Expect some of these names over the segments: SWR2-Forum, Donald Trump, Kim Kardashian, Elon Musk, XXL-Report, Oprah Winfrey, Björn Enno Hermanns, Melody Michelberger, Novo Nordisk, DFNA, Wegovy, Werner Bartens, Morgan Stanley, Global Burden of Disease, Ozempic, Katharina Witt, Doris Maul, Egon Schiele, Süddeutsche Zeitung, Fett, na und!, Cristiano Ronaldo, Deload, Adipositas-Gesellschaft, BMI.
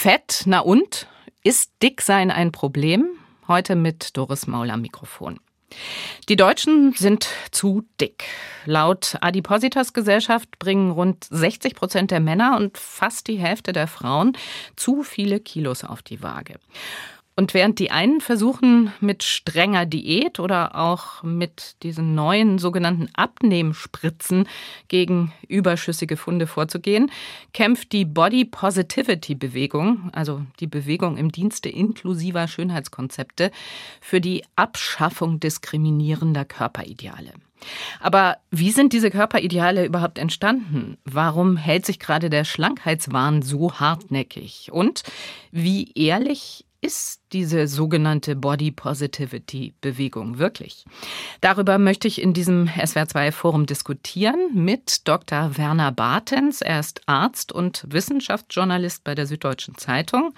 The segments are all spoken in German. Fett, na und? Ist Dicksein ein Problem? Heute mit Doris Maul am Mikrofon. Die Deutschen sind zu dick. Laut Adipositas-Gesellschaft bringen rund 60% der Männer und fast die Hälfte der Frauen zu viele Kilos auf die Waage. Und während die einen versuchen, mit strenger Diät oder auch mit diesen neuen sogenannten Abnehmspritzen gegen überschüssige Funde vorzugehen, kämpft die Body-Positivity-Bewegung, also die Bewegung im Dienste inklusiver Schönheitskonzepte, für die Abschaffung diskriminierender Körperideale. Aber wie sind diese Körperideale überhaupt entstanden? Warum hält sich gerade der Schlankheitswahn so hartnäckig? Und wie ehrlich ist diese sogenannte Body-Positivity-Bewegung wirklich? Darüber möchte ich in diesem SWR2-Forum diskutieren mit Dr. Werner Bartens. Er ist Arzt und Wissenschaftsjournalist bei der Süddeutschen Zeitung.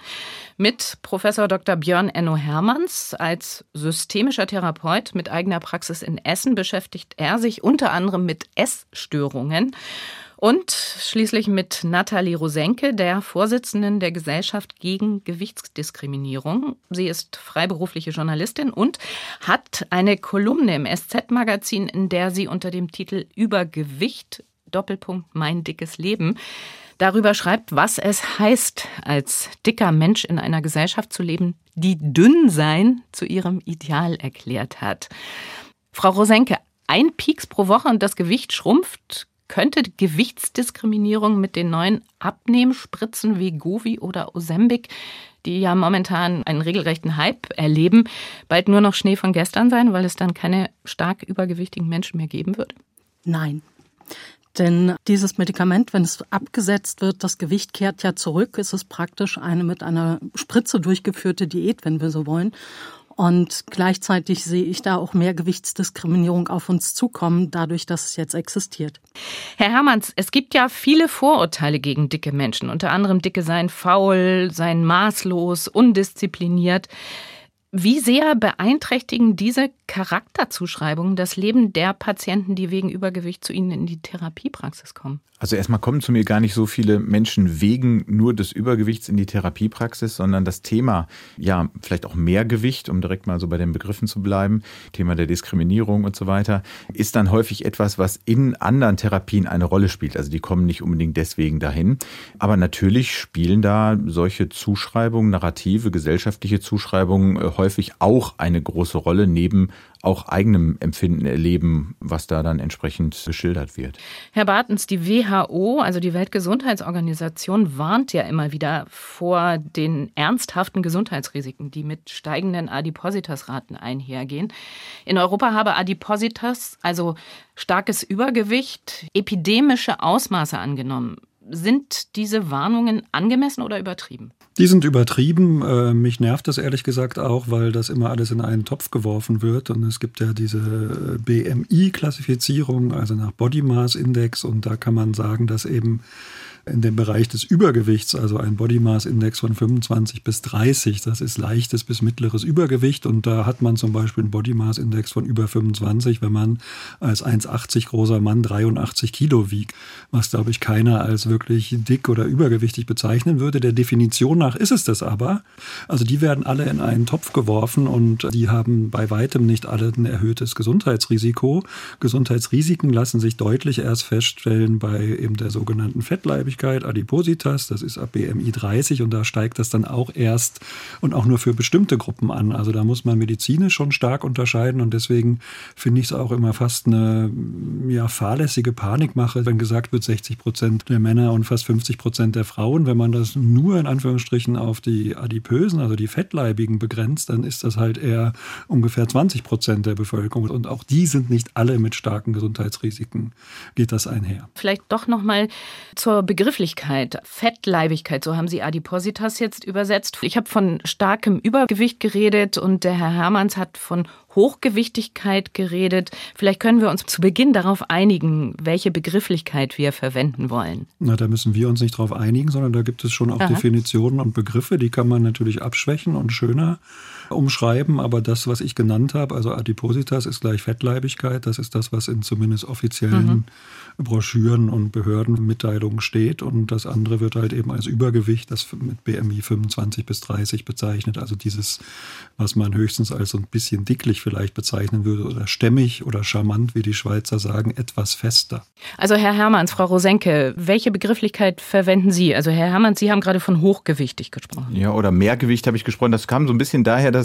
Mit Professor Dr. Björn Enno Hermanns. Als systemischer Therapeut mit eigener Praxis in Essen beschäftigt er sich unter anderem mit Essstörungen. Und schließlich mit Nathalie Rosenke, der Vorsitzenden der Gesellschaft gegen Gewichtsdiskriminierung. Sie ist freiberufliche Journalistin und hat eine Kolumne im SZ-Magazin, in der sie unter dem Titel Übergewicht, Doppelpunkt, mein dickes Leben, darüber schreibt, was es heißt, als dicker Mensch in einer Gesellschaft zu leben, die Dünnsein zu ihrem Ideal erklärt hat. Frau Rosenke, ein Pieks pro Woche und das Gewicht schrumpft. Könnte Gewichtsdiskriminierung mit den neuen Abnehmspritzen Wegovy oder Ozempic, die ja momentan einen regelrechten Hype erleben, bald nur noch Schnee von gestern sein, weil es dann keine stark übergewichtigen Menschen mehr geben wird? Nein. Denn dieses Medikament, wenn es abgesetzt wird, das Gewicht kehrt ja zurück. Es ist praktisch eine mit einer Spritze durchgeführte Diät, wenn wir so wollen. Und gleichzeitig sehe ich da auch mehr Gewichtsdiskriminierung auf uns zukommen, dadurch, dass es jetzt existiert. Herr Hermanns, es gibt ja viele Vorurteile gegen dicke Menschen. Unter anderem Dicke seien faul, seien maßlos, undiszipliniert. Wie sehr beeinträchtigen diese Charakterzuschreibungen das Leben der Patienten, die wegen Übergewicht zu Ihnen in die Therapiepraxis kommen? Also erstmal kommen zu mir gar nicht so viele Menschen wegen nur des Übergewichts in die Therapiepraxis, sondern das Thema, ja, vielleicht auch Mehrgewicht, um direkt mal so bei den Begriffen zu bleiben, Thema der Diskriminierung und so weiter, ist dann häufig etwas, was in anderen Therapien eine Rolle spielt. Also die kommen nicht unbedingt deswegen dahin. Aber natürlich spielen da solche Zuschreibungen, narrative, gesellschaftliche Zuschreibungen häufig auch eine große Rolle, neben auch eigenem Empfinden, Erleben, was da dann entsprechend geschildert wird. Herr Bartens, die WHO, also die Weltgesundheitsorganisation, warnt ja immer wieder vor den ernsthaften Gesundheitsrisiken, die mit steigenden Adipositas-Raten einhergehen. In Europa habe Adipositas, also starkes Übergewicht, epidemische Ausmaße angenommen. Sind diese Warnungen angemessen oder übertrieben? Die sind übertrieben. Mich nervt das ehrlich gesagt auch, weil das immer alles in einen Topf geworfen wird. Und es gibt ja diese BMI-Klassifizierung, also nach Body Mass Index. Und da kann man sagen, dass eben in dem Bereich des Übergewichts, also ein Body Mass Index von 25 bis 30, das ist leichtes bis mittleres Übergewicht. Und da hat man zum Beispiel einen Body Mass Index von über 25, wenn man als 1,80 großer Mann 83 Kilo wiegt, was, glaube ich, keiner als wirklich dick oder übergewichtig bezeichnen würde. Der Definition nach ist es das aber. Also die werden alle in einen Topf geworfen und die haben bei weitem nicht alle ein erhöhtes Gesundheitsrisiko. Gesundheitsrisiken lassen sich deutlich erst feststellen bei eben der sogenannten Fettleibigkeit. Adipositas, das ist ab BMI 30 und da steigt das dann auch erst und auch nur für bestimmte Gruppen an. Also da muss man medizinisch schon stark unterscheiden und deswegen finde ich es auch immer fast eine fahrlässige Panikmache, wenn gesagt wird 60% der Männer und fast 50% der Frauen. Wenn man das nur in Anführungsstrichen auf die Adipösen, also die Fettleibigen begrenzt, dann ist das halt eher ungefähr 20% der Bevölkerung und auch die sind nicht alle mit starken Gesundheitsrisiken. Geht das einher? Vielleicht doch nochmal zur Begrifflichkeit, Fettleibigkeit, so haben Sie Adipositas jetzt übersetzt. Ich habe von starkem Übergewicht geredet und der Herr Hermanns hat von Hochgewichtigkeit geredet. Vielleicht können wir uns zu Beginn darauf einigen, welche Begrifflichkeit wir verwenden wollen. Na, da müssen wir uns nicht drauf einigen, sondern da gibt es schon auch Definitionen und Begriffe, die kann man natürlich abschwächen und schöner umschreiben. Aber das, was ich genannt habe, also Adipositas ist gleich Fettleibigkeit, das ist das, was in zumindest offiziellen Broschüren und Behördenmitteilungen steht. Und das andere wird halt eben als Übergewicht, das mit BMI 25 bis 30 bezeichnet. Also dieses, was man höchstens als so ein bisschen dicklich vielleicht bezeichnen würde oder stämmig oder charmant, wie die Schweizer sagen, etwas fester. Also Herr Hermanns, Frau Rosenke, welche Begrifflichkeit verwenden Sie? Also Herr Hermanns, Sie haben gerade von hochgewichtig gesprochen. Ja, oder Mehrgewicht habe ich gesprochen. Das kam so ein bisschen daher, dass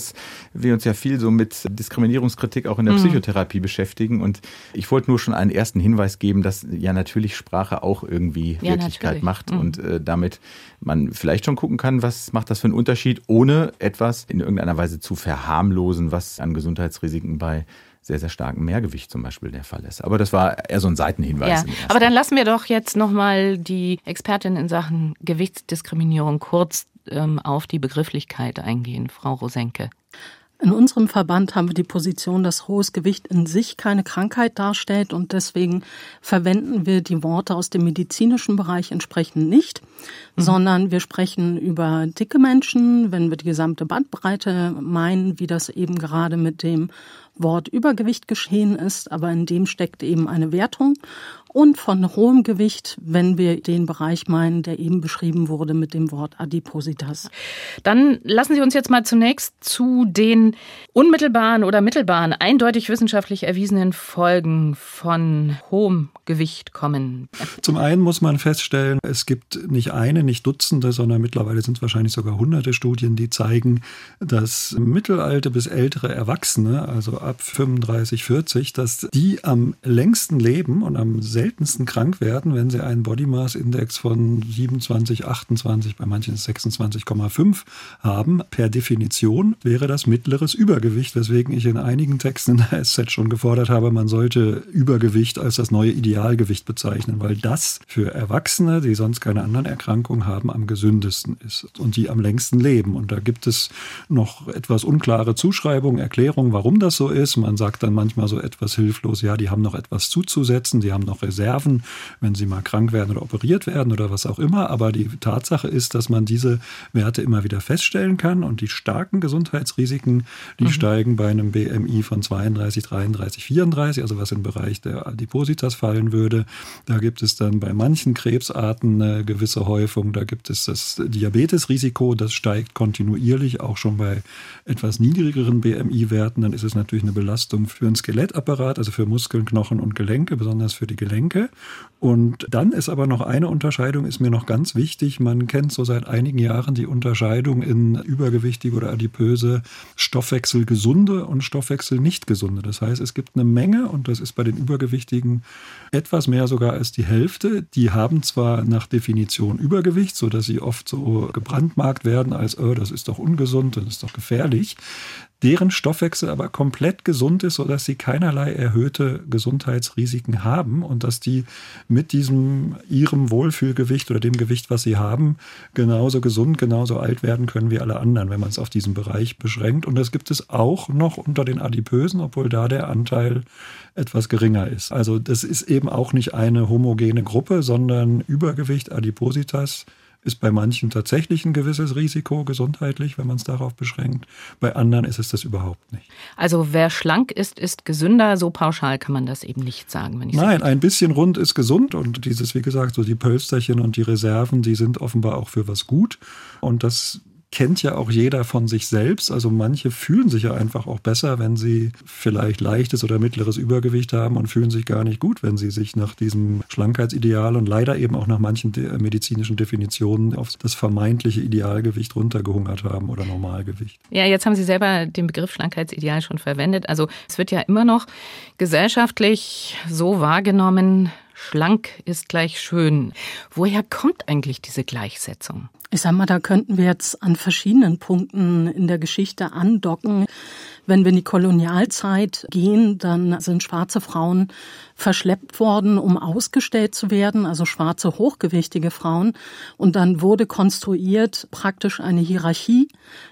wir uns ja viel so mit Diskriminierungskritik auch in der Psychotherapie beschäftigen. Und ich wollte nur schon einen ersten Hinweis geben, dass ja natürlich Sprache auch irgendwie Wirklichkeit macht und damit man vielleicht schon gucken kann, was macht das für einen Unterschied, ohne etwas in irgendeiner Weise zu verharmlosen, was an Gesundheitsrisiken bei sehr, sehr starkem Mehrgewicht zum Beispiel der Fall ist. Aber das war eher so ein Seitenhinweis. Ja, aber dann lassen wir doch jetzt nochmal die Expertin in Sachen Gewichtsdiskriminierung kurz auf die Begrifflichkeit eingehen, Frau Rosenke. In unserem Verband haben wir die Position, dass hohes Gewicht in sich keine Krankheit darstellt und deswegen verwenden wir die Worte aus dem medizinischen Bereich entsprechend nicht, sondern wir sprechen über dicke Menschen, wenn wir die gesamte Bandbreite meinen, wie das eben gerade mit dem Wort Übergewicht geschehen ist, aber in dem steckt eben eine Wertung. Und von hohem Gewicht, wenn wir den Bereich meinen, der eben beschrieben wurde mit dem Wort Adipositas. Dann lassen Sie uns jetzt mal zunächst zu den unmittelbaren oder mittelbaren, eindeutig wissenschaftlich erwiesenen Folgen von hohem Gewicht kommen. Zum einen muss man feststellen, es gibt nicht eine, nicht Dutzende, sondern mittlerweile sind es wahrscheinlich sogar hunderte Studien, die zeigen, dass mittelalte bis ältere Erwachsene, also ab 35, 40, dass die am längsten leben und am seltensten krank werden, wenn sie einen Body Mass Index von 27, 28, bei manchen 26,5 haben. Per Definition wäre das mittleres Übergewicht, weswegen ich in einigen Texten in der SZ schon gefordert habe, man sollte Übergewicht als das neue Idealgewicht bezeichnen, weil das für Erwachsene, die sonst keine anderen Erkrankungen haben, am gesündesten ist und die am längsten leben. Und da gibt es noch etwas unklare Zuschreibungen, Erklärungen, warum das so ist. Man sagt dann manchmal so etwas hilflos, ja, die haben noch etwas zuzusetzen, die haben noch Reserven, wenn sie mal krank werden oder operiert werden oder was auch immer. Aber die Tatsache ist, dass man diese Werte immer wieder feststellen kann und die starken Gesundheitsrisiken, die steigen bei einem BMI von 32, 33, 34, also was im Bereich der Adipositas fallen würde. Da gibt es dann bei manchen Krebsarten eine gewisse Häufung. Da gibt es das Diabetesrisiko, das steigt kontinuierlich, auch schon bei etwas niedrigeren BMI-Werten. Dann ist es natürlich eine Belastung für den Skelettapparat, also für Muskeln, Knochen und Gelenke, besonders für die Gelenke. Und dann ist aber noch eine Unterscheidung, ist mir noch ganz wichtig. Man kennt so seit einigen Jahren die Unterscheidung in übergewichtige oder adipöse, stoffwechselgesunde und stoffwechselnichtgesunde. Das heißt, es gibt eine Menge, und das ist bei den Übergewichtigen etwas mehr sogar als die Hälfte. Die haben zwar nach Definition Übergewicht, sodass sie oft so gebrandmarkt werden als, das ist doch ungesund, das ist doch gefährlich. Deren Stoffwechsel aber komplett gesund ist, sodass sie keinerlei erhöhte Gesundheitsrisiken haben und dass die mit diesem ihrem Wohlfühlgewicht oder dem Gewicht, was sie haben, genauso gesund, genauso alt werden können wie alle anderen, wenn man es auf diesen Bereich beschränkt. Und das gibt es auch noch unter den Adipösen, obwohl da der Anteil etwas geringer ist. Also das ist eben auch nicht eine homogene Gruppe, sondern Übergewicht, Adipositas, ist bei manchen tatsächlich ein gewisses Risiko gesundheitlich, wenn man es darauf beschränkt. Bei anderen ist es das überhaupt nicht. Also wer schlank ist, ist gesünder. So pauschal kann man das eben nicht sagen. Nein, ein bisschen rund ist gesund. Und dieses, wie gesagt, so die Pölsterchen und die Reserven, die sind offenbar auch für was gut. Und das kennt ja auch jeder von sich selbst. Also manche fühlen sich ja einfach auch besser, wenn sie vielleicht leichtes oder mittleres Übergewicht haben und fühlen sich gar nicht gut, wenn sie sich nach diesem Schlankheitsideal und leider eben auch nach manchen medizinischen Definitionen auf das vermeintliche Idealgewicht runtergehungert haben oder Normalgewicht. Ja, jetzt haben Sie selber den Begriff Schlankheitsideal schon verwendet. Also es wird ja immer noch gesellschaftlich so wahrgenommen, schlank ist gleich schön. Woher kommt eigentlich diese Gleichsetzung? Ich sag mal, da könnten wir jetzt an verschiedenen Punkten in der Geschichte andocken. Wenn wir in die Kolonialzeit gehen, dann sind schwarze Frauen verschleppt worden, um ausgestellt zu werden, also schwarze, hochgewichtige Frauen. Und dann wurde konstruiert praktisch eine Hierarchie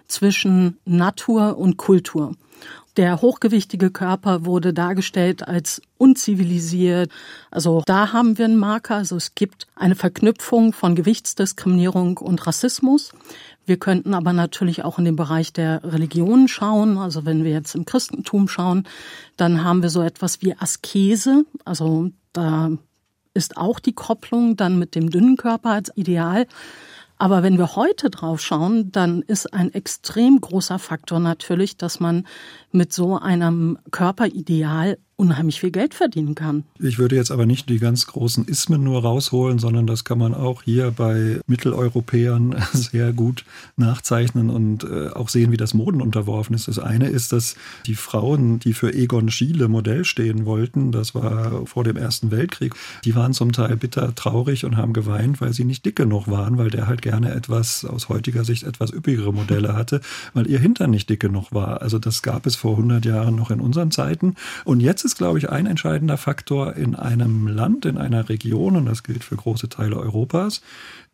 zwischen Natur und Kultur. Der hochgewichtige Körper wurde dargestellt als unzivilisiert. Also da haben wir einen Marker. Also es gibt eine Verknüpfung von Gewichtsdiskriminierung und Rassismus. Wir könnten aber natürlich auch in den Bereich der Religionen schauen. Also wenn wir jetzt im Christentum schauen, dann haben wir so etwas wie Askese. Also da ist auch die Kopplung dann mit dem dünnen Körper als Ideal. Aber wenn wir heute drauf schauen, dann ist ein extrem großer Faktor natürlich, dass man mit so einem Körperideal unheimlich viel Geld verdienen kann. Ich würde jetzt aber nicht die ganz großen Ismen nur rausholen, sondern das kann man auch hier bei Mitteleuropäern sehr gut nachzeichnen und auch sehen, wie das Moden unterworfen ist. Das eine ist, dass die Frauen, die für Egon Schiele Modell stehen wollten, das war vor dem Ersten Weltkrieg, die waren zum Teil bitter traurig und haben geweint, weil sie nicht dick genug waren, weil der halt gerne etwas, aus heutiger Sicht, etwas üppigere Modelle hatte, weil ihr Hintern nicht dick genug war. Also das gab es vor 100 Jahren noch in unseren Zeiten. Und jetzt ist, glaube ich, ein entscheidender Faktor in einem Land, in einer Region, und das gilt für große Teile Europas,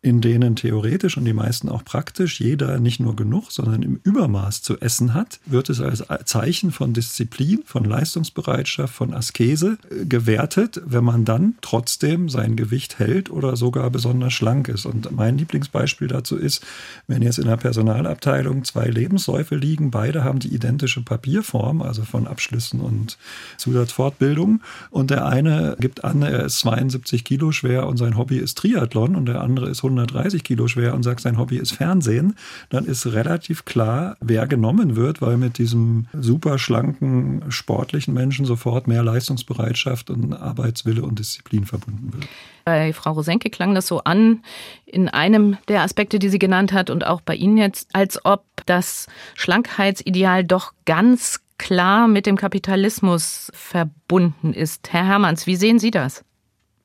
in denen theoretisch und die meisten auch praktisch jeder nicht nur genug, sondern im Übermaß zu essen hat, wird es als Zeichen von Disziplin, von Leistungsbereitschaft, von Askese gewertet, wenn man dann trotzdem sein Gewicht hält oder sogar besonders schlank ist. Und mein Lieblingsbeispiel dazu ist, wenn jetzt in der Personalabteilung zwei Lebensläufe liegen, beide haben die identische Papierform, also von Abschlüssen und Zusatzfortbildung, und der eine gibt an, er ist 72 Kilo schwer und sein Hobby ist Triathlon, und der andere ist 130 Kilo schwer und sagt, sein Hobby ist Fernsehen, dann ist relativ klar, wer genommen wird, weil mit diesem super schlanken, sportlichen Menschen sofort mehr Leistungsbereitschaft und Arbeitswille und Disziplin verbunden wird. Bei Frau Rosenke klang das so an, in einem der Aspekte, die sie genannt hat, und auch bei Ihnen jetzt, als ob das Schlankheitsideal doch ganz klar mit dem Kapitalismus verbunden ist. Herr Hermanns, wie sehen Sie das?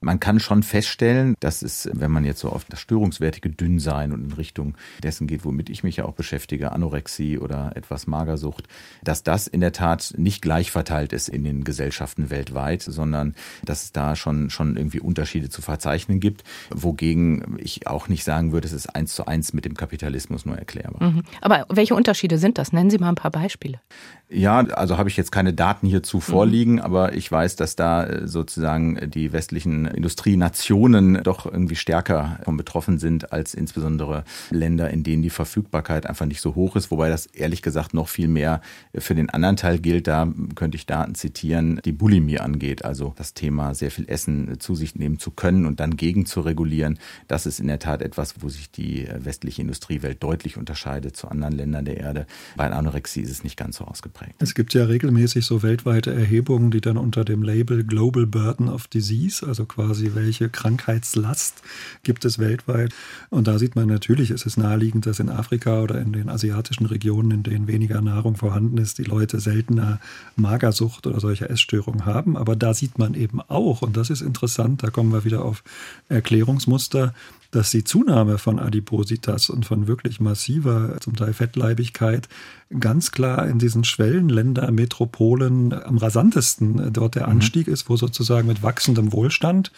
Man kann schon feststellen, dass es, wenn man jetzt so auf das störungswertige Dünnsein und in Richtung dessen geht, womit ich mich ja auch beschäftige, Anorexie oder etwas Magersucht, dass das in der Tat nicht gleich verteilt ist in den Gesellschaften weltweit, sondern dass es da schon irgendwie Unterschiede zu verzeichnen gibt, wogegen ich auch nicht sagen würde, es ist 1:1 mit dem Kapitalismus nur erklärbar. Mhm. Aber welche Unterschiede sind das? Nennen Sie mal ein paar Beispiele. Ja, also habe ich jetzt keine Daten hierzu vorliegen, aber ich weiß, dass da sozusagen die westlichen Industrienationen doch irgendwie stärker von betroffen sind als insbesondere Länder, in denen die Verfügbarkeit einfach nicht so hoch ist, wobei das ehrlich gesagt noch viel mehr für den anderen Teil gilt. Da könnte ich Daten zitieren, die Bulimie angeht, also das Thema sehr viel Essen zu sich nehmen zu können und dann gegen zu regulieren. Das ist in der Tat etwas, wo sich die westliche Industriewelt deutlich unterscheidet zu anderen Ländern der Erde. Bei Anorexie ist es nicht ganz so ausgeprägt. Es gibt ja regelmäßig so weltweite Erhebungen, die dann unter dem Label Global Burden of Disease, also quasi welche Krankheitslast gibt es weltweit. Und da sieht man natürlich, es ist naheliegend, dass in Afrika oder in den asiatischen Regionen, in denen weniger Nahrung vorhanden ist, die Leute seltener Magersucht oder solche Essstörungen haben. Aber da sieht man eben auch, und das ist interessant, da kommen wir wieder auf Erklärungsmuster, dass die Zunahme von Adipositas und von wirklich massiver, zum Teil Fettleibigkeit, ganz klar in diesen Schwellenländern, Metropolen am rasantesten dort der Anstieg ist, wo sozusagen mit wachsendem Wohlstand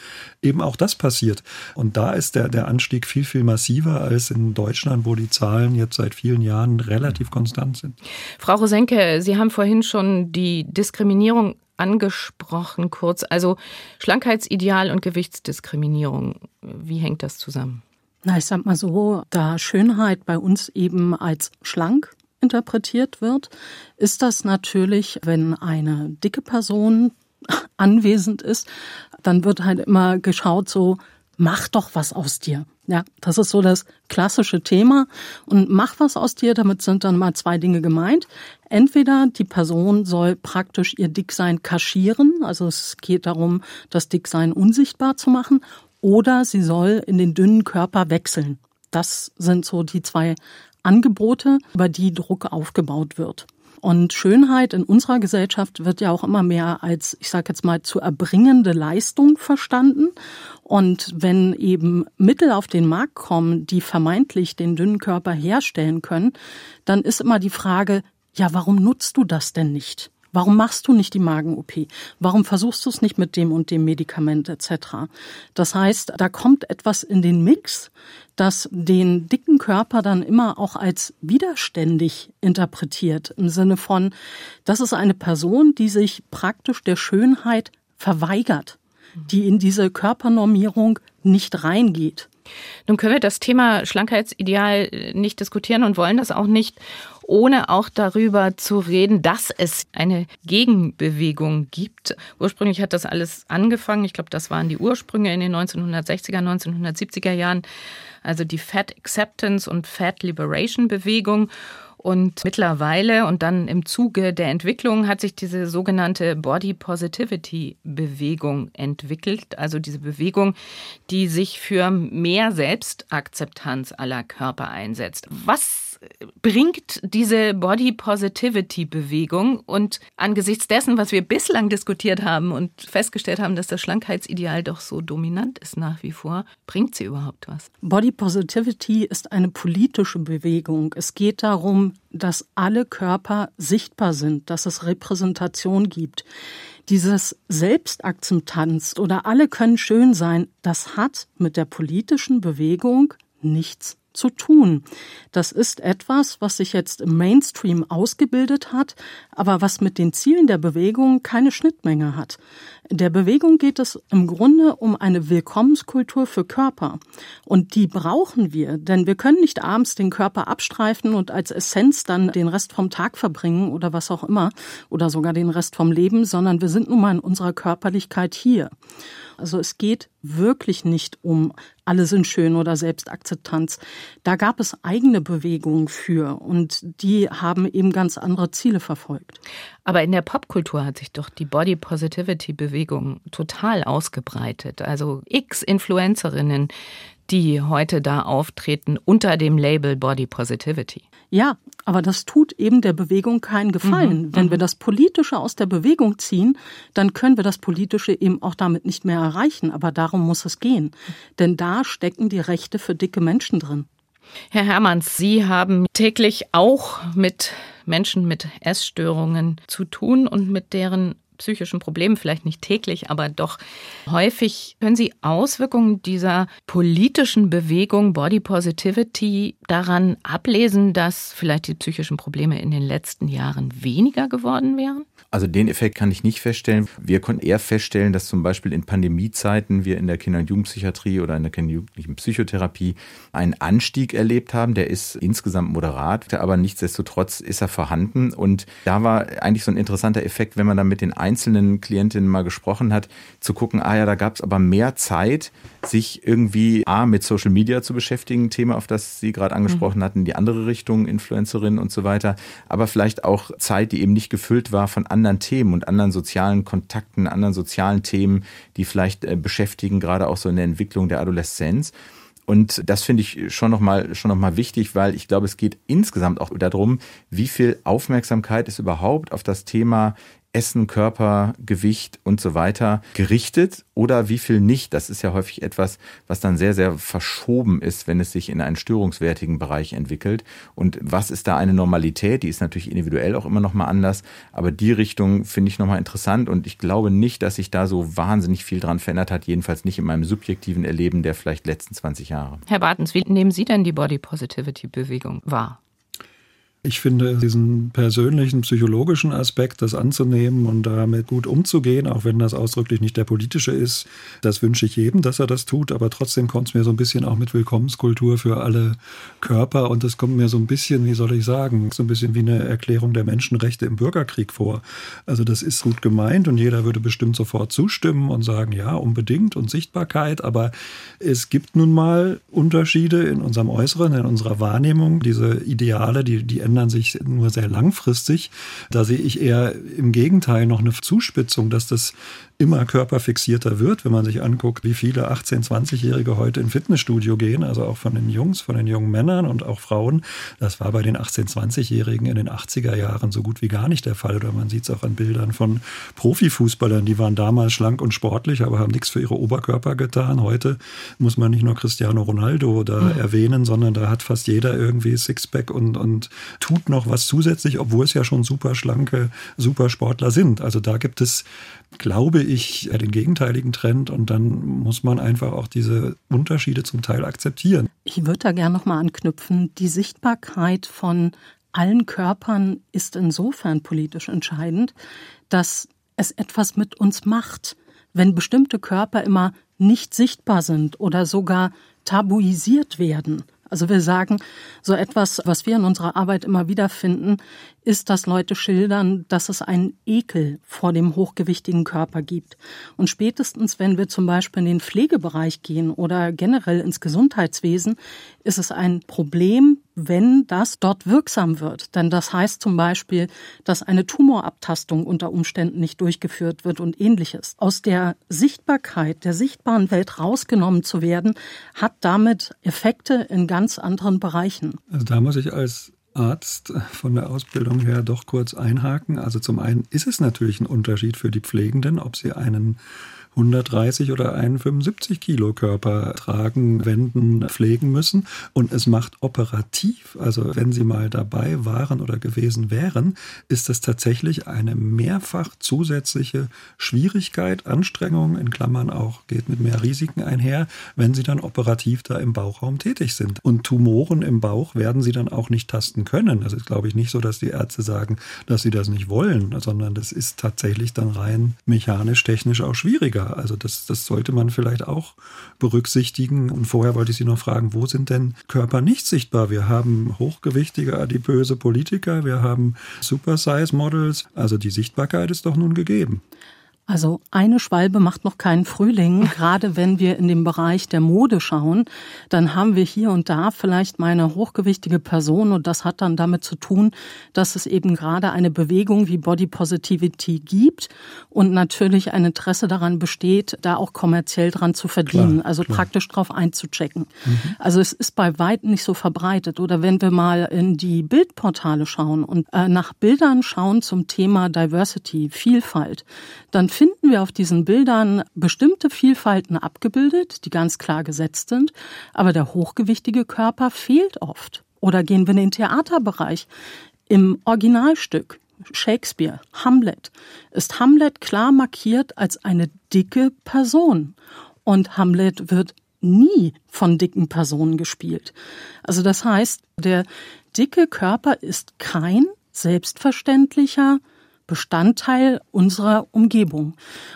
eben auch das passiert. Und da ist der Anstieg viel, viel massiver als in Deutschland, wo die Zahlen jetzt seit vielen Jahren relativ konstant sind. Frau Rosenke, Sie haben vorhin schon die Diskriminierung angesprochen kurz, also Schlankheitsideal und Gewichtsdiskriminierung. Wie hängt das zusammen? Na, ich sag mal so, da Schönheit bei uns eben als schlank interpretiert wird, ist das natürlich, wenn eine dicke Person anwesend ist, dann wird halt immer geschaut so, mach doch was aus dir. Ja, das ist so das klassische Thema. Und mach was aus dir, damit sind dann mal zwei Dinge gemeint. Entweder die Person soll praktisch ihr Dicksein kaschieren, also es geht darum, das Dicksein unsichtbar zu machen, oder sie soll in den dünnen Körper wechseln. Das sind so die zwei Angebote, über die Druck aufgebaut wird. Und Schönheit in unserer Gesellschaft wird ja auch immer mehr als, ich sage jetzt mal, zu erbringende Leistung verstanden. Und wenn eben Mittel auf den Markt kommen, die vermeintlich den dünnen Körper herstellen können, dann ist immer die Frage, ja, warum nutzt du das denn nicht? Warum machst du nicht die Magen-OP? Warum versuchst du es nicht mit dem und dem Medikament etc.? Das heißt, da kommt etwas in den Mix, das den dicken Körper dann immer auch als widerständig interpretiert. Im Sinne von, das ist eine Person, die sich praktisch der Schönheit verweigert, die in diese Körpernormierung nicht reingeht. Nun können wir das Thema Schlankheitsideal nicht diskutieren und wollen das auch nicht, ohne auch darüber zu reden, dass es eine Gegenbewegung gibt. Ursprünglich hat das alles angefangen. Ich glaube, das waren die Ursprünge in den 1960er, 1970er Jahren. Also die Fat Acceptance und Fat Liberation Bewegung. Und mittlerweile und dann im Zuge der Entwicklung hat sich diese sogenannte Body-Positivity-Bewegung entwickelt. Also diese Bewegung, die sich für mehr Selbstakzeptanz aller Körper einsetzt. Was bringt diese Body-Positivity-Bewegung? Und angesichts dessen, was wir bislang diskutiert haben und festgestellt haben, dass das Schlankheitsideal doch so dominant ist nach wie vor, bringt sie überhaupt was? Body-Positivity ist eine politische Bewegung. Es geht darum, dass alle Körper sichtbar sind, dass es Repräsentation gibt. Dieses Selbstakzeptanz oder alle können schön sein, das hat mit der politischen Bewegung nichts zu tun. Das ist etwas, was sich jetzt im Mainstream ausgebildet hat, aber was mit den Zielen der Bewegung keine Schnittmenge hat. Der Bewegung geht es im Grunde um eine Willkommenskultur für Körper. Und die brauchen wir, denn wir können nicht abends den Körper abstreifen und als Essenz dann den Rest vom Tag verbringen oder was auch immer oder sogar den Rest vom Leben, sondern wir sind nun mal in unserer Körperlichkeit hier. Also es geht wirklich nicht um alle sind schön oder Selbstakzeptanz. Da gab es eigene Bewegungen für und die haben eben ganz andere Ziele verfolgt. Aber in der Popkultur hat sich doch die Body-Positivity-Bewegung total ausgebreitet. Also X-Influencerinnen, die heute da auftreten unter dem Label Body Positivity. Ja, aber das tut eben der Bewegung keinen Gefallen. Wenn wir das Politische aus der Bewegung ziehen, dann können wir das Politische eben auch damit nicht mehr erreichen. Aber darum muss es gehen. Denn da stecken die Rechte für dicke Menschen drin. Herr Hermanns, Sie haben täglich auch mit Menschen mit Essstörungen zu tun und mit deren psychischen Problemen, vielleicht nicht täglich, aber doch häufig. Können Sie Auswirkungen dieser politischen Bewegung Body Positivity daran ablesen, dass vielleicht die psychischen Probleme in den letzten Jahren weniger geworden wären? Also den Effekt kann ich nicht feststellen. Wir konnten eher feststellen, dass zum Beispiel in Pandemiezeiten wir in der Kinder- und Jugendpsychiatrie oder in der Kinder- und Jugendlichen Psychotherapie einen Anstieg erlebt haben. Der ist insgesamt moderat, aber nichtsdestotrotz ist er vorhanden. Und da war eigentlich so ein interessanter Effekt, wenn man dann mit den einzelnen Klientinnen mal gesprochen hat, zu gucken, da gab es aber mehr Zeit, sich irgendwie mit Social Media zu beschäftigen, Thema, auf das Sie gerade angesprochen hatten, die andere Richtung, Influencerinnen und so weiter, aber vielleicht auch Zeit, die eben nicht gefüllt war von anderen Themen und anderen sozialen Kontakten, anderen sozialen Themen, die vielleicht beschäftigen, gerade auch so in der Entwicklung der Adoleszenz. Und das finde ich schon noch mal wichtig, weil ich glaube, es geht insgesamt auch darum, wie viel Aufmerksamkeit ist überhaupt auf das Thema Essen, Körper, Gewicht und so weiter gerichtet oder wie viel nicht. Das ist ja häufig etwas, was dann sehr, sehr verschoben ist, wenn es sich in einen störungswertigen Bereich entwickelt. Und was ist da eine Normalität? Die ist natürlich individuell auch immer noch mal anders. Aber die Richtung finde ich noch mal interessant. Und ich glaube nicht, dass sich da so wahnsinnig viel dran verändert hat. Jedenfalls nicht in meinem subjektiven Erleben der vielleicht letzten 20 Jahre. Herr Bartens, wie nehmen Sie denn die Body-Positivity-Bewegung wahr? Ich finde diesen persönlichen, psychologischen Aspekt, das anzunehmen und damit gut umzugehen, auch wenn das ausdrücklich nicht der politische ist, das wünsche ich jedem, dass er das tut. Aber trotzdem kommt es mir so ein bisschen auch mit Willkommenskultur für alle Körper. Und das kommt mir so ein bisschen, wie eine Erklärung der Menschenrechte im Bürgerkrieg vor. Also das ist gut gemeint und jeder würde bestimmt sofort zustimmen und sagen, ja, unbedingt und Sichtbarkeit. Aber es gibt nun mal Unterschiede in unserem Äußeren, in unserer Wahrnehmung. Diese Ideale, die ändern sich nur sehr langfristig. Da sehe ich eher im Gegenteil noch eine Zuspitzung, dass das immer körperfixierter wird, wenn man sich anguckt, wie viele 18-, 20-Jährige heute in Fitnessstudio gehen, also auch von den Jungs, von den jungen Männern und auch Frauen. Das war bei den 18-, 20-Jährigen in den 80er Jahren so gut wie gar nicht der Fall. Oder man sieht es auch an Bildern von Profifußballern, die waren damals schlank und sportlich, aber haben nichts für ihre Oberkörper getan. Heute muss man nicht nur Cristiano Ronaldo da erwähnen, sondern da hat fast jeder irgendwie Sixpack und tut noch was zusätzlich, obwohl es ja schon super schlanke Supersportler sind. Also da gibt es, glaube ich, den gegenteiligen Trend und dann muss man einfach auch diese Unterschiede zum Teil akzeptieren. Ich würde da gerne nochmal anknüpfen. Die Sichtbarkeit von allen Körpern ist insofern politisch entscheidend, dass es etwas mit uns macht, wenn bestimmte Körper immer nicht sichtbar sind oder sogar tabuisiert werden. Also wir sagen, so etwas, was wir in unserer Arbeit immer wieder finden, ist, dass Leute schildern, dass es einen Ekel vor dem hochgewichtigen Körper gibt. Und spätestens, wenn wir zum Beispiel in den Pflegebereich gehen oder generell ins Gesundheitswesen, ist es ein Problem, wenn das dort wirksam wird. Denn das heißt zum Beispiel, dass eine Tumorabtastung unter Umständen nicht durchgeführt wird und Ähnliches. Aus der Sichtbarkeit, der sichtbaren Welt rausgenommen zu werden, hat damit Effekte in ganz anderen Bereichen. Also da muss ich als Arzt von der Ausbildung her doch kurz einhaken. Also zum einen ist es natürlich ein Unterschied für die Pflegenden, ob sie einen 130 oder einen 75 Kilo Körper tragen, wenden, pflegen müssen. Und es macht operativ, also wenn sie mal dabei waren oder gewesen wären, ist das tatsächlich eine mehrfach zusätzliche Schwierigkeit, Anstrengung, in Klammern auch, geht mit mehr Risiken einher, wenn sie dann operativ da im Bauchraum tätig sind. Und Tumoren im Bauch werden sie dann auch nicht tasten können. Das ist, glaube ich, nicht so, dass die Ärzte sagen, dass sie das nicht wollen, sondern das ist tatsächlich dann rein mechanisch, technisch auch schwieriger. Also das sollte man vielleicht auch berücksichtigen. Und vorher wollte ich Sie noch fragen, wo sind denn Körper nicht sichtbar? Wir haben hochgewichtige, adipöse Politiker, wir haben Super-Size-Models. Also die Sichtbarkeit ist doch nun gegeben. Also eine Schwalbe macht noch keinen Frühling. Gerade wenn wir in den Bereich der Mode schauen, dann haben wir hier und da vielleicht mal eine hochgewichtige Person. Und das hat dann damit zu tun, dass es eben gerade eine Bewegung wie Body-Positivity gibt und natürlich ein Interesse daran besteht, da auch kommerziell dran zu verdienen. Klar, also praktisch drauf einzuchecken. Mhm. Also es ist bei weitem nicht so verbreitet. Oder wenn wir mal in die Bildportale schauen und nach Bildern schauen zum Thema Diversity, Vielfalt, dann finden wir auf diesen Bildern bestimmte Vielfalten abgebildet, die ganz klar gesetzt sind, aber der hochgewichtige Körper fehlt oft. Oder gehen wir in den Theaterbereich. Im Originalstück Shakespeare, Hamlet, ist Hamlet klar markiert als eine dicke Person. Und Hamlet wird nie von dicken Personen gespielt. Also das heißt, der dicke Körper ist kein selbstverständlicher Bestandteil unserer Umgebung.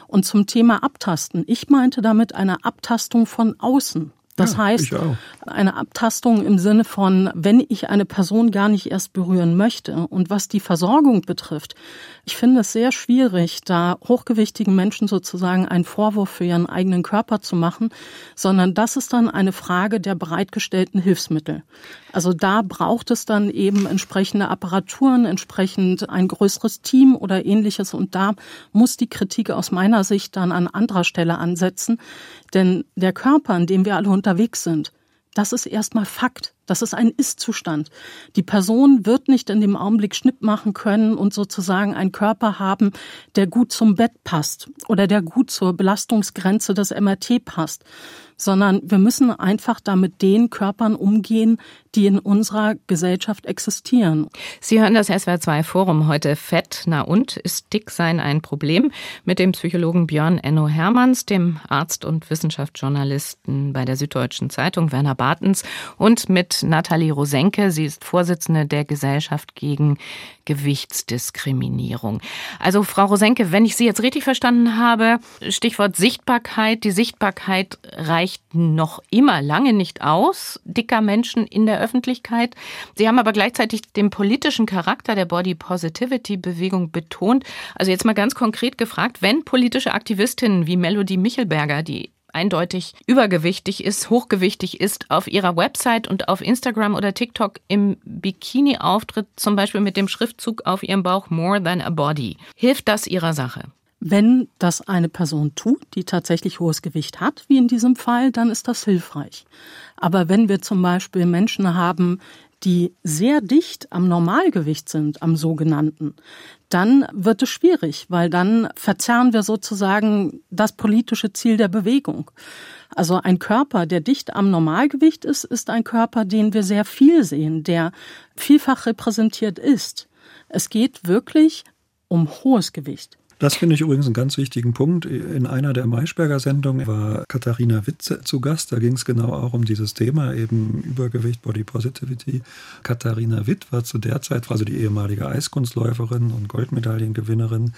Und zum Thema Abtasten. Ich meinte damit eine Abtastung von außen. Das heißt, eine Abtastung im Sinne von, wenn ich eine Person gar nicht erst berühren möchte. Und was die Versorgung betrifft, ich finde es sehr schwierig, da hochgewichtigen Menschen sozusagen einen Vorwurf für ihren eigenen Körper zu machen, sondern das ist dann eine Frage der bereitgestellten Hilfsmittel. Also da braucht es dann eben entsprechende Apparaturen, entsprechend ein größeres Team oder Ähnliches. Und da muss die Kritik aus meiner Sicht dann an anderer Stelle ansetzen. Denn der Körper, in dem wir alle unterwegs sind, das ist erstmal Fakt. Das ist ein Ist-Zustand. Die Person wird nicht in dem Augenblick Schnipp machen können und sozusagen einen Körper haben, der gut zum Bett passt oder der gut zur Belastungsgrenze des MRT passt, sondern wir müssen einfach da mit den Körpern umgehen, die in unserer Gesellschaft existieren. Sie hören das SWR2-Forum heute. Fett, na und, ist Dicksein ein Problem? Mit dem Psychologen Björn Enno Hermanns, dem Arzt und Wissenschaftsjournalisten bei der Süddeutschen Zeitung Werner Bartens und mit Nathalie Rosenke. Sie ist Vorsitzende der Gesellschaft gegen Gewichtsdiskriminierung. Also Frau Rosenke, wenn ich Sie jetzt richtig verstanden habe, Stichwort Sichtbarkeit. Die Sichtbarkeit reicht noch immer lange nicht aus, dicker Menschen in der Öffentlichkeit. Sie haben aber gleichzeitig den politischen Charakter der Body-Positivity-Bewegung betont. Also jetzt mal ganz konkret gefragt, wenn politische Aktivistinnen wie Melody Michelberger, die eindeutig übergewichtig ist, hochgewichtig ist, auf ihrer Website und auf Instagram oder TikTok im Bikini auftritt, zum Beispiel mit dem Schriftzug auf ihrem Bauch More Than a Body. Hilft das ihrer Sache? Wenn das eine Person tut, die tatsächlich hohes Gewicht hat, wie in diesem Fall, dann ist das hilfreich. Aber wenn wir zum Beispiel Menschen haben, die sehr dicht am Normalgewicht sind, am sogenannten, dann wird es schwierig, weil dann verzerren wir sozusagen das politische Ziel der Bewegung. Also ein Körper, der dicht am Normalgewicht ist, ist ein Körper, den wir sehr viel sehen, der vielfach repräsentiert ist. Es geht wirklich um hohes Gewicht. Das finde ich übrigens einen ganz wichtigen Punkt. In einer der Maischberger-Sendungen war Katharina Witt zu Gast. Da ging es genau auch um dieses Thema, eben Übergewicht, Body-Positivity. Katharina Witt war zu der Zeit, also die ehemalige Eiskunstläuferin und Goldmedaillengewinnerin,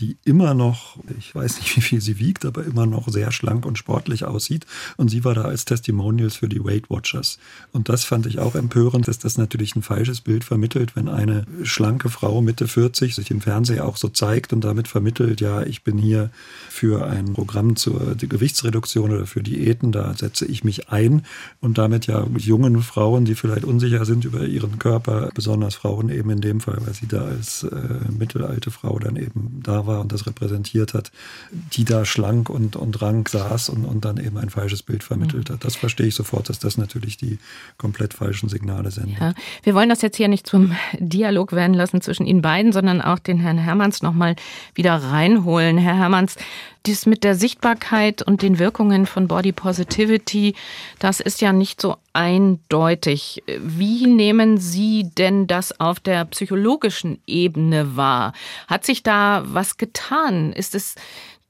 die immer noch, ich weiß nicht, wie viel sie wiegt, aber immer noch sehr schlank und sportlich aussieht. Und sie war da als Testimonials für die Weight Watchers. Und das fand ich auch empörend, dass das natürlich ein falsches Bild vermittelt, wenn eine schlanke Frau Mitte 40 sich im Fernsehen auch so zeigt und damit vermittelt, ja, ich bin hier für ein Programm zur Gewichtsreduktion oder für Diäten, da setze ich mich ein und damit ja jungen Frauen, die vielleicht unsicher sind über ihren Körper, besonders Frauen eben in dem Fall, weil sie da als mittelalte Frau dann eben da war und das repräsentiert hat, die da schlank und rank saß und dann eben ein falsches Bild vermittelt hat. Das verstehe ich sofort, dass das natürlich die komplett falschen Signale sendet. Ja, wir wollen das jetzt hier nicht zum Dialog werden lassen zwischen Ihnen beiden, sondern auch den Herrn Hermanns nochmal wieder reinholen. Herr Hermanns, dies mit der Sichtbarkeit und den Wirkungen von Body Positivity, das ist ja nicht so eindeutig. Wie nehmen Sie denn das auf der psychologischen Ebene wahr? Hat sich da was getan? Ist es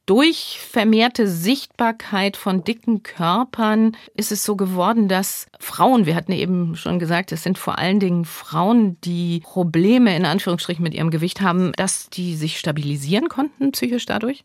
durch vermehrte Sichtbarkeit von dicken Körpern ist es so geworden, dass Frauen, wir hatten eben schon gesagt, es sind vor allen Dingen Frauen, die Probleme in Anführungsstrichen mit ihrem Gewicht haben, dass die sich stabilisieren konnten psychisch dadurch?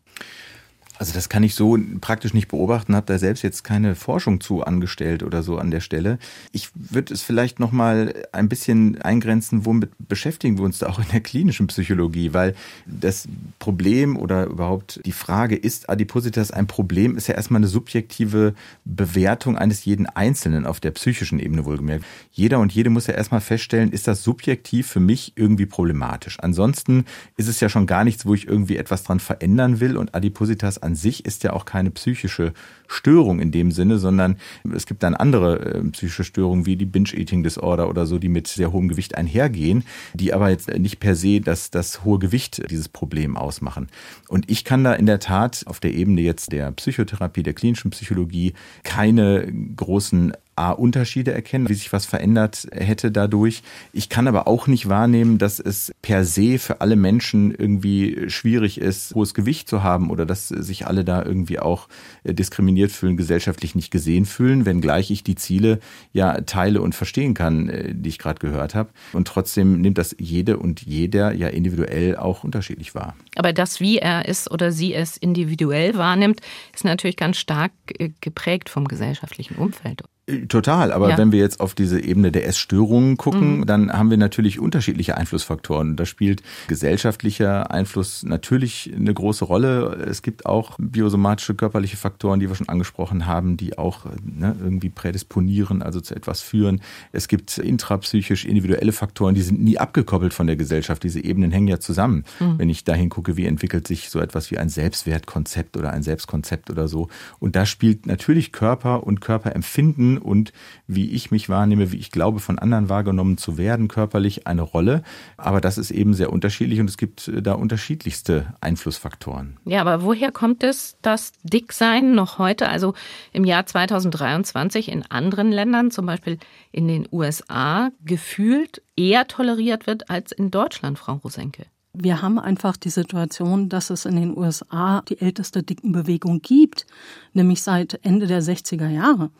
Also das kann ich so praktisch nicht beobachten, habe da selbst jetzt keine Forschung zu angestellt oder so an der Stelle. Ich würde es vielleicht nochmal ein bisschen eingrenzen, womit beschäftigen wir uns da auch in der klinischen Psychologie, weil das Problem oder überhaupt die Frage, ist Adipositas ein Problem, ist ja erstmal eine subjektive Bewertung eines jeden Einzelnen auf der psychischen Ebene wohlgemerkt. Jeder und jede muss ja erstmal feststellen, ist das subjektiv für mich irgendwie problematisch. Ansonsten ist es ja schon gar nichts, wo ich irgendwie etwas dran verändern will, und Adipositas an sich ist ja auch keine psychische Störung in dem Sinne, sondern es gibt dann andere psychische Störungen wie die Binge-Eating-Disorder oder so, die mit sehr hohem Gewicht einhergehen, die aber jetzt nicht per se das hohe Gewicht dieses Problem ausmachen. Und ich kann da in der Tat auf der Ebene jetzt der Psychotherapie, der klinischen Psychologie keine großen Unterschiede erkennen, wie sich was verändert hätte dadurch. Ich kann aber auch nicht wahrnehmen, dass es per se für alle Menschen irgendwie schwierig ist, hohes Gewicht zu haben oder dass sich alle da irgendwie auch diskriminiert fühlen, gesellschaftlich nicht gesehen fühlen, wenngleich ich die Ziele ja teile und verstehen kann, die ich gerade gehört habe. Und trotzdem nimmt das jede und jeder ja individuell auch unterschiedlich wahr. Aber das, wie er es oder sie es individuell wahrnimmt, ist natürlich ganz stark geprägt vom gesellschaftlichen Umfeld. Total, aber ja. Wenn wir jetzt auf diese Ebene der Essstörungen gucken, dann haben wir natürlich unterschiedliche Einflussfaktoren. Da spielt gesellschaftlicher Einfluss natürlich eine große Rolle. Es gibt auch biosomatische, körperliche Faktoren, die wir schon angesprochen haben, die auch irgendwie prädisponieren, also zu etwas führen. Es gibt intrapsychisch individuelle Faktoren, die sind nie abgekoppelt von der Gesellschaft. Diese Ebenen hängen ja zusammen. Wenn ich dahin gucke, wie entwickelt sich so etwas wie ein Selbstwertkonzept oder ein Selbstkonzept oder so. Und da spielt natürlich Körper und Körperempfinden und wie ich mich wahrnehme, wie ich glaube, von anderen wahrgenommen zu werden, körperlich eine Rolle. Aber das ist eben sehr unterschiedlich und es gibt da unterschiedlichste Einflussfaktoren. Ja, aber woher kommt es, dass Dicksein noch heute, also im Jahr 2023 in anderen Ländern, zum Beispiel in den USA, gefühlt eher toleriert wird als in Deutschland, Frau Rosenke? Wir haben einfach die Situation, dass es in den USA die älteste Dickenbewegung gibt, nämlich seit Ende der 60er Jahre.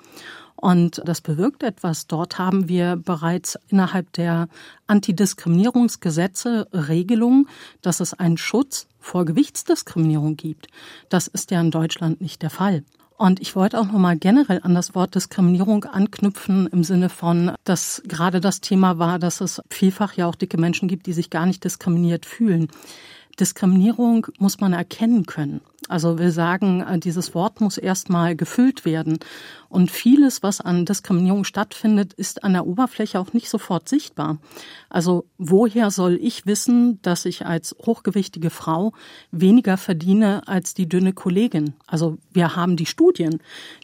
Und das bewirkt etwas. Dort haben wir bereits innerhalb der Antidiskriminierungsgesetze Regelungen, dass es einen Schutz vor Gewichtsdiskriminierung gibt. Das ist ja in Deutschland nicht der Fall. Und ich wollte auch nochmal generell an das Wort Diskriminierung anknüpfen im Sinne von, dass gerade das Thema war, dass es vielfach ja auch dicke Menschen gibt, die sich gar nicht diskriminiert fühlen. Diskriminierung muss man erkennen können. Also wir sagen, dieses Wort muss erstmal gefüllt werden. Und vieles, was an Diskriminierung stattfindet, ist an der Oberfläche auch nicht sofort sichtbar. Also woher soll ich wissen, dass ich als hochgewichtige Frau weniger verdiene als die dünne Kollegin? Also wir haben die Studien,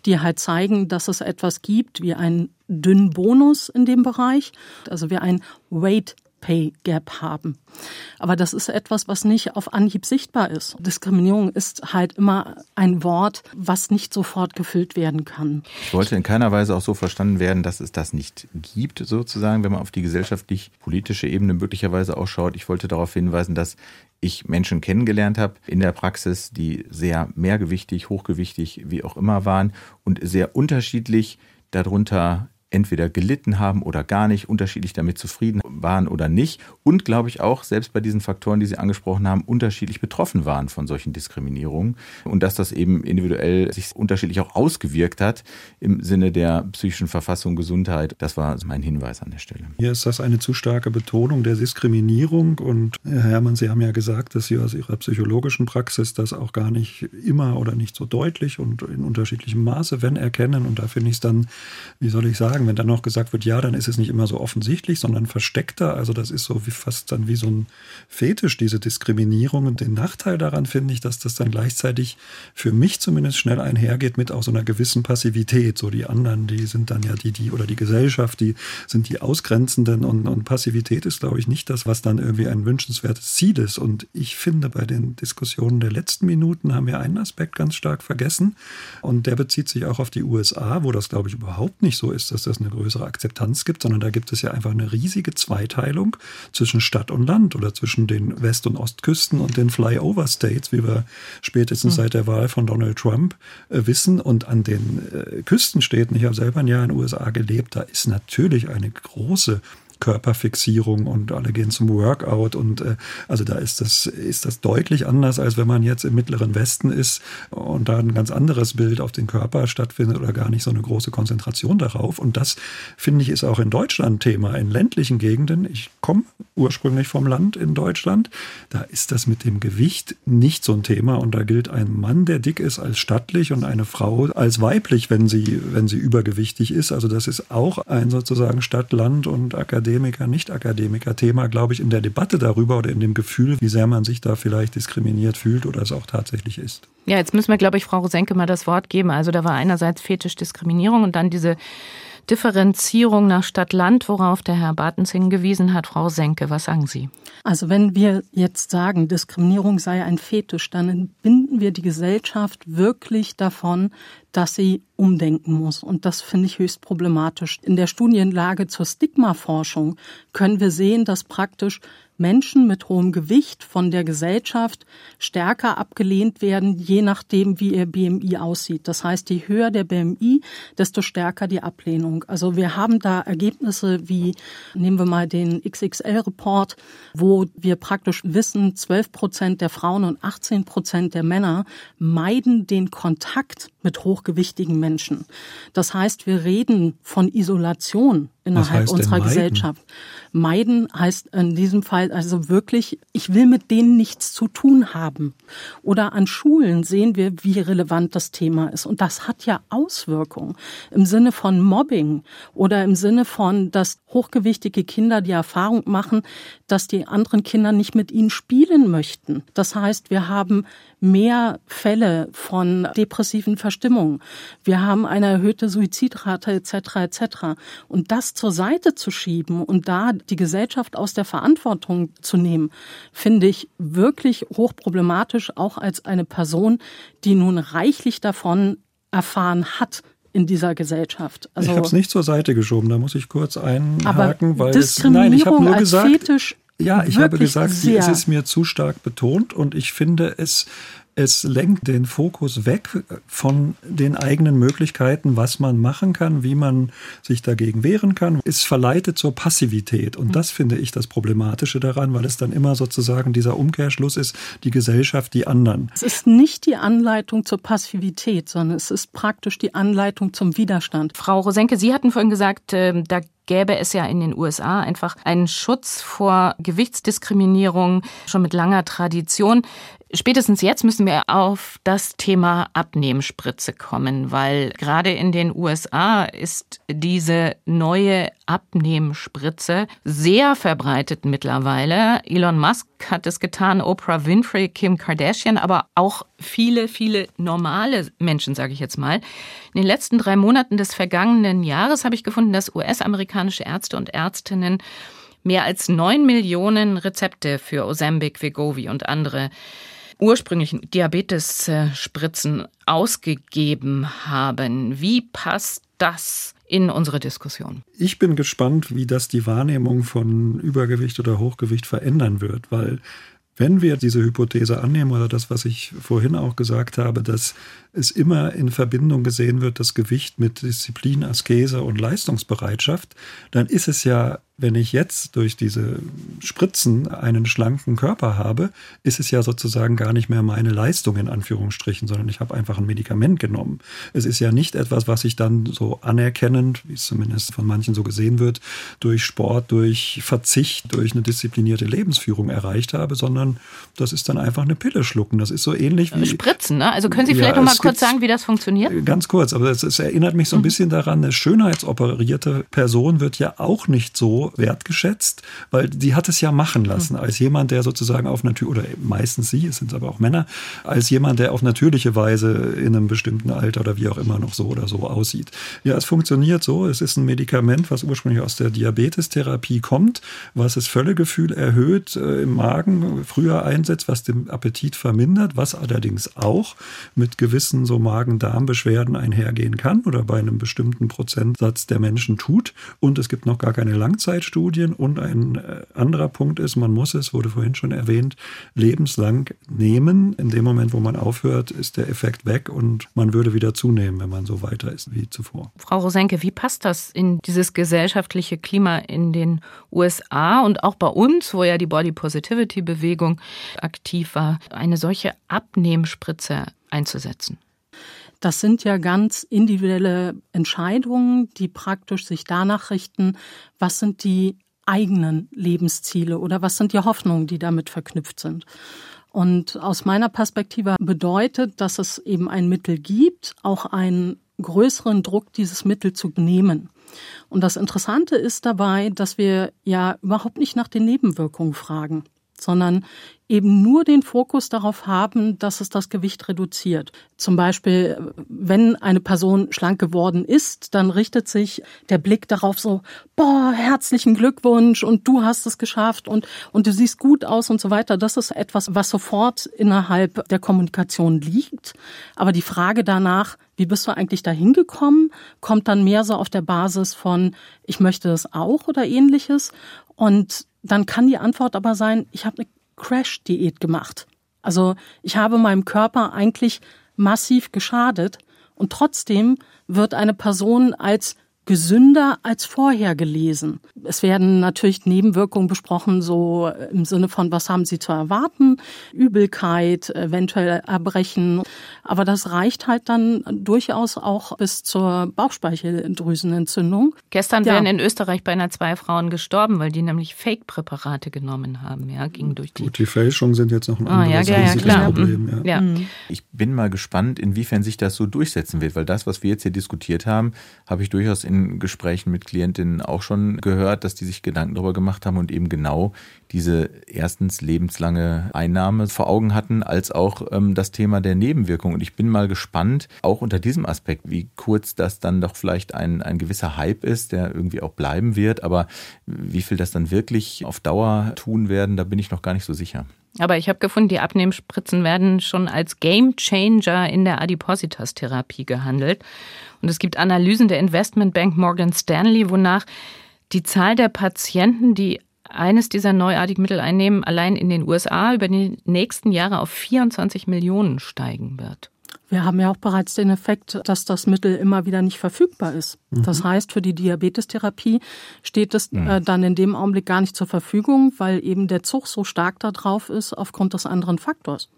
die halt zeigen, dass es etwas gibt wie einen dünnen Bonus in dem Bereich, also wie ein Weight Pay Gap haben. Aber das ist etwas, was nicht auf Anhieb sichtbar ist. Diskriminierung ist halt immer ein Wort, was nicht sofort gefüllt werden kann. Ich wollte in keiner Weise auch so verstanden werden, dass es das nicht gibt, sozusagen, wenn man auf die gesellschaftlich-politische Ebene möglicherweise auch schaut. Ich wollte darauf hinweisen, dass ich Menschen kennengelernt habe in der Praxis, die sehr mehrgewichtig, hochgewichtig, wie auch immer waren und sehr unterschiedlich darunter entweder gelitten haben oder gar nicht, unterschiedlich damit zufrieden waren oder nicht und, glaube ich, auch selbst bei diesen Faktoren, die Sie angesprochen haben, unterschiedlich betroffen waren von solchen Diskriminierungen und dass das eben individuell sich unterschiedlich auch ausgewirkt hat im Sinne der psychischen Verfassung, Gesundheit. Das war mein Hinweis an der Stelle. Hier ist das eine zu starke Betonung der Diskriminierung und Herr Hermann, Sie haben ja gesagt, dass Sie aus Ihrer psychologischen Praxis das auch gar nicht immer oder nicht so deutlich und in unterschiedlichem Maße, wenn erkennen und da finde ich es dann, wie soll ich sagen, wenn dann noch gesagt wird, ja, dann ist es nicht immer so offensichtlich, sondern versteckter. Also das ist so wie fast dann wie so ein Fetisch, diese Diskriminierung. Und den Nachteil daran finde ich, dass das dann gleichzeitig für mich zumindest schnell einhergeht mit auch so einer gewissen Passivität. So die anderen, die sind dann ja die oder die Gesellschaft, die sind die Ausgrenzenden. Und Passivität ist, glaube ich, nicht das, was dann irgendwie ein wünschenswertes Ziel ist. Und ich finde, bei den Diskussionen der letzten Minuten haben wir einen Aspekt ganz stark vergessen. Und der bezieht sich auch auf die USA, wo das, glaube ich, überhaupt nicht so ist, dass das eine größere Akzeptanz gibt, sondern da gibt es ja einfach eine riesige Zweiteilung zwischen Stadt und Land oder zwischen den West- und Ostküsten und den Flyover-States, wie wir spätestens seit der Wahl von Donald Trump wissen. Und an den Küstenstädten, ich habe selber ein Jahr in den USA gelebt, da ist natürlich eine große Körperfixierung und alle gehen zum Workout und also da ist das deutlich anders, als wenn man jetzt im Mittleren Westen ist und da ein ganz anderes Bild auf den Körper stattfindet oder gar nicht so eine große Konzentration darauf. Und das, finde ich, ist auch in Deutschland Thema, in ländlichen Gegenden. Ich komme ursprünglich vom Land in Deutschland. Da ist das mit dem Gewicht nicht so ein Thema und da gilt ein Mann, der dick ist, als stattlich und eine Frau als weiblich, wenn sie übergewichtig ist. Also das ist auch ein sozusagen Stadt, Land und Akademiker, Nicht-Akademiker-Thema, glaube ich, in der Debatte darüber oder in dem Gefühl, wie sehr man sich da vielleicht diskriminiert fühlt oder es auch tatsächlich ist. Ja, jetzt müssen wir, glaube ich, Frau Rosenke mal das Wort geben. Also da war einerseits Fetischdiskriminierung und dann diese Differenzierung nach Stadt-Land, worauf der Herr Bartens hingewiesen hat. Frau Rosenke, was sagen Sie? Also wenn wir jetzt sagen, Diskriminierung sei ein Fetisch, dann entbinden wir die Gesellschaft wirklich davon, dass sie umdenken muss. Und das finde ich höchst problematisch. In der Studienlage zur Stigmaforschung können wir sehen, dass praktisch Menschen mit hohem Gewicht von der Gesellschaft stärker abgelehnt werden, je nachdem, wie ihr BMI aussieht. Das heißt, je höher der BMI, desto stärker die Ablehnung. Also wir haben da Ergebnisse wie, nehmen wir mal den XXL-Report, wo wir praktisch wissen, 12% der Frauen und 18% der Männer meiden den Kontakt mit hochgewichtigen Menschen. Das heißt, wir reden von Isolation innerhalb unserer Gesellschaft. Meiden heißt in diesem Fall also wirklich, ich will mit denen nichts zu tun haben. Oder an Schulen sehen wir, wie relevant das Thema ist. Und das hat ja Auswirkungen im Sinne von Mobbing oder im Sinne von, dass hochgewichtige Kinder die Erfahrung machen, dass die anderen Kinder nicht mit ihnen spielen möchten. Das heißt, wir haben mehr Fälle von depressiven Verstimmungen. Wir haben eine erhöhte Suizidrate etc. etc. Und das zur Seite zu schieben und da die Gesellschaft aus der Verantwortung zu nehmen, finde ich wirklich hochproblematisch, auch als eine Person, die nun reichlich davon erfahren hat in dieser Gesellschaft. Also, ich habe es nicht zur Seite geschoben, da muss ich kurz einhaken, weil Diskriminierung ich habe nur als gesagt, Fetisch, ja, ich habe gesagt, es ist mir zu stark betont und ich finde es es lenkt den Fokus weg von den eigenen Möglichkeiten, was man machen kann, wie man sich dagegen wehren kann. Es verleitet zur Passivität. Und das finde ich das Problematische daran, weil es dann immer sozusagen dieser Umkehrschluss ist, die Gesellschaft, die anderen. Es ist nicht die Anleitung zur Passivität, sondern es ist praktisch die Anleitung zum Widerstand. Frau Rosenke, Sie hatten vorhin gesagt, da gäbe es ja in den USA einfach einen Schutz vor Gewichtsdiskriminierung, schon mit langer Tradition. Spätestens jetzt müssen wir auf das Thema Abnehmspritze kommen, weil gerade in den USA ist diese neue Abnehmspritze sehr verbreitet mittlerweile. Elon Musk hat es getan, Oprah Winfrey, Kim Kardashian, aber auch viele, viele normale Menschen, sage ich jetzt mal. In den letzten 3 Monaten des vergangenen Jahres habe ich gefunden, dass US-amerikanische Ärzte und Ärztinnen mehr als 9 Millionen Rezepte für Ozempic, Wegovy und andere ursprünglichen Diabetes-Spritzen ausgegeben haben. Wie passt das in unsere Diskussion? Ich bin gespannt, wie das die Wahrnehmung von Übergewicht oder Hochgewicht verändern wird, weil wenn wir diese Hypothese annehmen oder das, was ich vorhin auch gesagt habe, dass es immer in Verbindung gesehen wird, das Gewicht mit Disziplin, Askese und Leistungsbereitschaft, dann ist es ja, wenn ich jetzt durch diese Spritzen einen schlanken Körper habe, ist es ja sozusagen gar nicht mehr meine Leistung in Anführungsstrichen, sondern ich habe einfach ein Medikament genommen. Es ist ja nicht etwas, was ich dann so anerkennend, wie es zumindest von manchen so gesehen wird, durch Sport, durch Verzicht, durch eine disziplinierte Lebensführung erreicht habe, sondern das ist dann einfach eine Pille schlucken. Das ist so ähnlich wie Spritzen, ne? Also können Sie vielleicht noch mal kurz sagen, wie das funktioniert? Ganz kurz, aber es erinnert mich so ein bisschen daran, eine schönheitsoperierte Person wird ja auch nicht so wertgeschätzt, weil die hat es ja machen lassen, als jemand, der sozusagen auf oder meistens sie, es sind aber auch Männer, als jemand, der auf natürliche Weise in einem bestimmten Alter oder wie auch immer noch so oder so aussieht. Ja, es funktioniert so, es ist ein Medikament, was ursprünglich aus der Diabetestherapie kommt, was das Völlegefühl erhöht im Magen, früher einsetzt, was den Appetit vermindert, was allerdings auch mit gewissen so Magen-Darm-Beschwerden einhergehen kann oder bei einem bestimmten Prozentsatz der Menschen tut. Und es gibt noch gar keine Langzeitstudien. Und ein anderer Punkt ist, man muss es, wurde vorhin schon erwähnt, lebenslang nehmen. In dem Moment, wo man aufhört, ist der Effekt weg und man würde wieder zunehmen, wenn man so weiter ist wie zuvor. Frau Rosenke, wie passt das in dieses gesellschaftliche Klima in den USA und auch bei uns, wo ja die Body-Positivity-Bewegung aktiv war, eine solche Abnehmspritze einzusetzen? Das sind ja ganz individuelle Entscheidungen, die praktisch sich danach richten, was sind die eigenen Lebensziele oder was sind die Hoffnungen, die damit verknüpft sind. Und aus meiner Perspektive bedeutet, dass es eben ein Mittel gibt, auch einen größeren Druck, dieses Mittel zu nehmen. Und das Interessante ist dabei, dass wir ja überhaupt nicht nach den Nebenwirkungen fragen, sondern eben nur den Fokus darauf haben, dass es das Gewicht reduziert. Zum Beispiel, wenn eine Person schlank geworden ist, dann richtet sich der Blick darauf so, boah, herzlichen Glückwunsch und du hast es geschafft und du siehst gut aus und so weiter. Das ist etwas, was sofort innerhalb der Kommunikation liegt. Aber die Frage danach, wie bist du eigentlich dahin gekommen, kommt dann mehr so auf der Basis von, ich möchte das auch oder ähnliches. Und dann kann die Antwort aber sein, ich habe eine Crash-Diät gemacht. Also ich habe meinem Körper eigentlich massiv geschadet und trotzdem wird eine Person als gesünder als vorher gelesen. Es werden natürlich Nebenwirkungen besprochen, so im Sinne von, was haben Sie zu erwarten? Übelkeit, eventuell Erbrechen. Aber das reicht halt dann durchaus auch bis zur Bauchspeicheldrüsenentzündung. Gestern wären in Österreich beinahe 2 Frauen gestorben, weil die nämlich Fake-Präparate genommen haben. Ja, ging durch die. Gut, die Fälschungen sind jetzt noch ein anderes Problem. Ja. Ja. Ich bin mal gespannt, inwiefern sich das so durchsetzen wird, weil das, was wir jetzt hier diskutiert haben, habe ich durchaus in Gesprächen mit Klientinnen auch schon gehört, dass die sich Gedanken darüber gemacht haben und eben genau diese erstens lebenslange Einnahme vor Augen hatten, als auch das Thema der Nebenwirkung. Und ich bin mal gespannt, auch unter diesem Aspekt, wie kurz das dann doch vielleicht ein gewisser Hype ist, der irgendwie auch bleiben wird, aber wie viel das dann wirklich auf Dauer tun werden, da bin ich noch gar nicht so sicher. Aber ich habe gefunden, die Abnehmspritzen werden schon als Game Changer in der Adipositas-Therapie gehandelt. Und es gibt Analysen der Investmentbank Morgan Stanley, wonach die Zahl der Patienten, die eines dieser neuartigen Mittel einnehmen, allein in den USA über die nächsten Jahre auf 24 Millionen steigen wird. Wir haben ja auch bereits den Effekt, dass das Mittel immer wieder nicht verfügbar ist. Mhm. Das heißt, für die Diabetestherapie steht es dann in dem Augenblick gar nicht zur Verfügung, weil eben der Zug so stark da drauf ist aufgrund des anderen Faktors.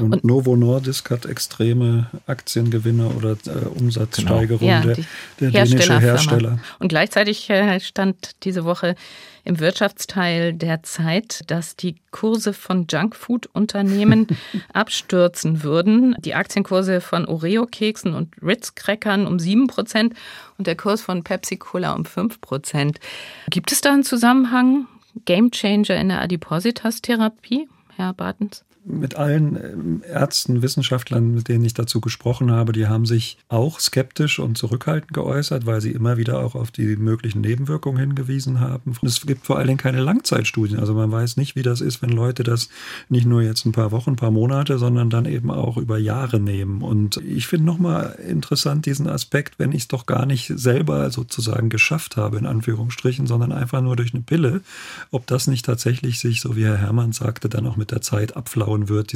Und Novo Nordisk hat extreme Aktiengewinne oder Umsatzsteigerung, genau. der dänische Hersteller. Und gleichzeitig stand diese Woche im Wirtschaftsteil der Zeit, dass die Kurse von Junkfood-Unternehmen abstürzen würden. Die Aktienkurse von Oreo-Keksen und Ritz-Crackern um 7% und der Kurs von Pepsi-Cola um 5%. Gibt es da einen Zusammenhang? Gamechanger in der Adipositas-Therapie, Herr Bartens? Mit allen Ärzten, Wissenschaftlern, mit denen ich dazu gesprochen habe, die haben sich auch skeptisch und zurückhaltend geäußert, weil sie immer wieder auch auf die möglichen Nebenwirkungen hingewiesen haben. Es gibt vor allen Dingen keine Langzeitstudien. Also man weiß nicht, wie das ist, wenn Leute das nicht nur jetzt ein paar Wochen, ein paar Monate, sondern dann eben auch über Jahre nehmen. Und ich finde nochmal interessant diesen Aspekt, wenn ich es doch gar nicht selber sozusagen geschafft habe, in Anführungsstrichen, sondern einfach nur durch eine Pille, ob das nicht tatsächlich sich, so wie Herr Hermann sagte, dann auch mit der Zeit abflaut wird,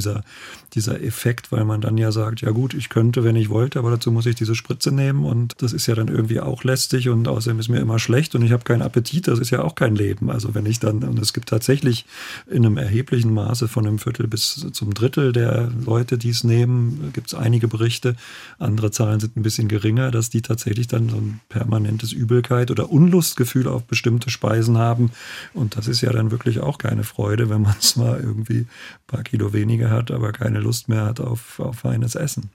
dieser Effekt, weil man dann ja sagt, ja gut, ich könnte, wenn ich wollte, aber dazu muss ich diese Spritze nehmen und das ist ja dann irgendwie auch lästig und außerdem ist mir immer schlecht und ich habe keinen Appetit, das ist ja auch kein Leben. Also wenn ich dann, und es gibt tatsächlich in einem erheblichen Maße von einem Viertel bis zum Drittel der Leute, die es nehmen, gibt es einige Berichte, andere Zahlen sind ein bisschen geringer, dass die tatsächlich dann so ein permanentes Übelkeit oder Unlustgefühl auf bestimmte Speisen haben und das ist ja dann wirklich auch keine Freude, wenn man es mal irgendwie ein paar Kilo weniger hat, aber keine Lust mehr hat auf feines Essen.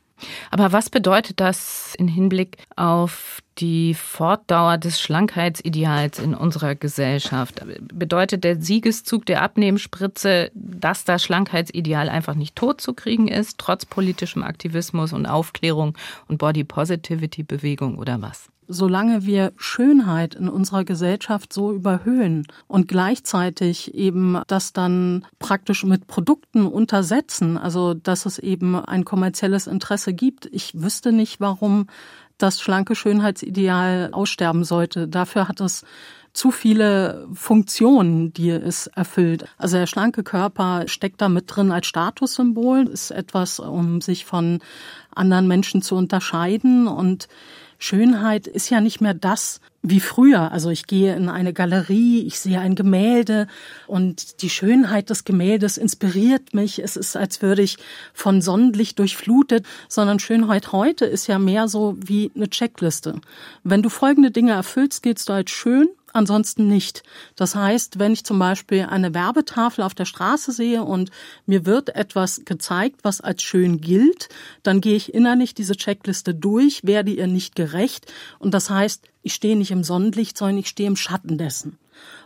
Aber was bedeutet das im Hinblick auf die Fortdauer des Schlankheitsideals in unserer Gesellschaft? Bedeutet der Siegeszug der Abnehmspritze, dass das Schlankheitsideal einfach nicht totzukriegen ist, trotz politischem Aktivismus und Aufklärung und Body-Positivity-Bewegung oder was? Solange wir Schönheit in unserer Gesellschaft so überhöhen und gleichzeitig eben das dann praktisch mit Produkten untersetzen, also dass es eben ein kommerzielles Interesse gibt, ich wüsste nicht, warum das schlanke Schönheitsideal aussterben sollte. Dafür hat es zu viele Funktionen, die es erfüllt. Also der schlanke Körper steckt da mit drin als Statussymbol, ist etwas, um sich von anderen Menschen zu unterscheiden und Schönheit ist ja nicht mehr das wie früher. Also ich gehe in eine Galerie, ich sehe ein Gemälde und die Schönheit des Gemäldes inspiriert mich. Es ist, als würde ich von Sonnenlicht durchflutet, sondern Schönheit heute ist ja mehr so wie eine Checkliste. Wenn du folgende Dinge erfüllst, giltst du als schön. Ansonsten nicht. Das heißt, wenn ich zum Beispiel eine Werbetafel auf der Straße sehe und mir wird etwas gezeigt, was als schön gilt, dann gehe ich innerlich diese Checkliste durch, werde ihr nicht gerecht. Und das heißt, ich stehe nicht im Sonnenlicht, sondern ich stehe im Schatten dessen.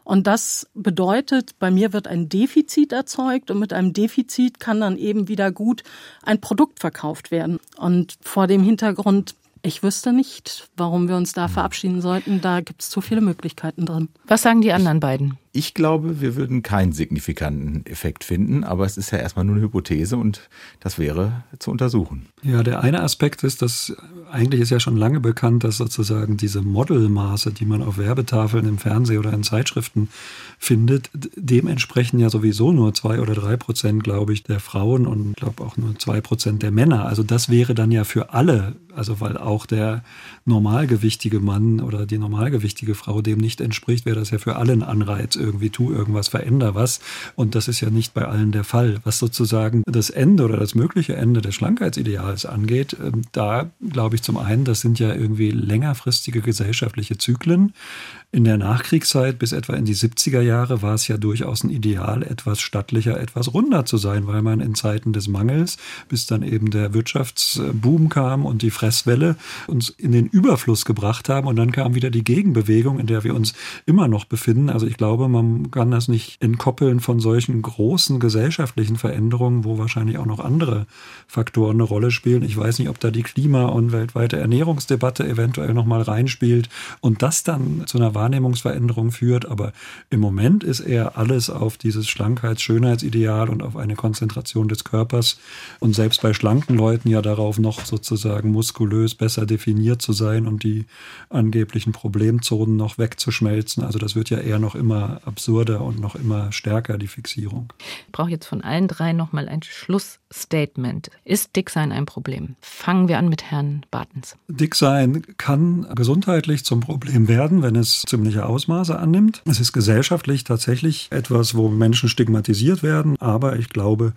Und das bedeutet, bei mir wird ein Defizit erzeugt und mit einem Defizit kann dann eben wieder gut ein Produkt verkauft werden. Und vor dem Hintergrund, ich wüsste nicht, warum wir uns da verabschieden sollten. Da gibt es zu viele Möglichkeiten drin. Was sagen die anderen beiden? Ich glaube, wir würden keinen signifikanten Effekt finden, aber es ist ja erstmal nur eine Hypothese und das wäre zu untersuchen. Ja, der eine Aspekt ist, dass eigentlich ist ja schon lange bekannt, dass sozusagen diese Modelmaße, die man auf Werbetafeln im Fernsehen oder in Zeitschriften findet, dem entsprechen ja sowieso nur 2 oder 3%, glaube ich, der Frauen und glaube auch nur 2% der Männer. Also das wäre dann ja für alle, also weil auch der normalgewichtige Mann oder die normalgewichtige Frau dem nicht entspricht, wäre das ja für alle ein Anreiz. Irgendwie tu irgendwas, veränder was. Und das ist ja nicht bei allen der Fall. Was sozusagen das Ende oder das mögliche Ende des Schlankheitsideals angeht, da glaube ich zum einen, das sind ja irgendwie längerfristige gesellschaftliche Zyklen. In der Nachkriegszeit bis etwa in die 70er Jahre war es ja durchaus ein Ideal, etwas stattlicher, etwas runder zu sein, weil man in Zeiten des Mangels, bis dann eben der Wirtschaftsboom kam und die Fresswelle uns in den Überfluss gebracht haben und dann kam wieder die Gegenbewegung, in der wir uns immer noch befinden. Also ich glaube, man kann das nicht entkoppeln von solchen großen gesellschaftlichen Veränderungen, wo wahrscheinlich auch noch andere Faktoren eine Rolle spielen. Ich weiß nicht, ob da die Klima- und weltweite Ernährungsdebatte eventuell nochmal reinspielt und das dann zu einer Wahrnehmungsveränderung führt. Aber im Moment ist eher alles auf dieses Schlankheits-Schönheitsideal und auf eine Konzentration des Körpers und selbst bei schlanken Leuten ja darauf noch sozusagen muskulös besser definiert zu sein und die angeblichen Problemzonen noch wegzuschmelzen. Also das wird ja eher noch immer absurder und noch immer stärker, die Fixierung. Ich brauche jetzt von allen drei nochmal ein Schlussstatement. Ist Dicksein ein Problem? Fangen wir an mit Herrn Bartens. Dicksein kann gesundheitlich zum Problem werden, wenn es ziemliche Ausmaße annimmt. Es ist gesellschaftlich tatsächlich etwas, wo Menschen stigmatisiert werden. Aber ich glaube,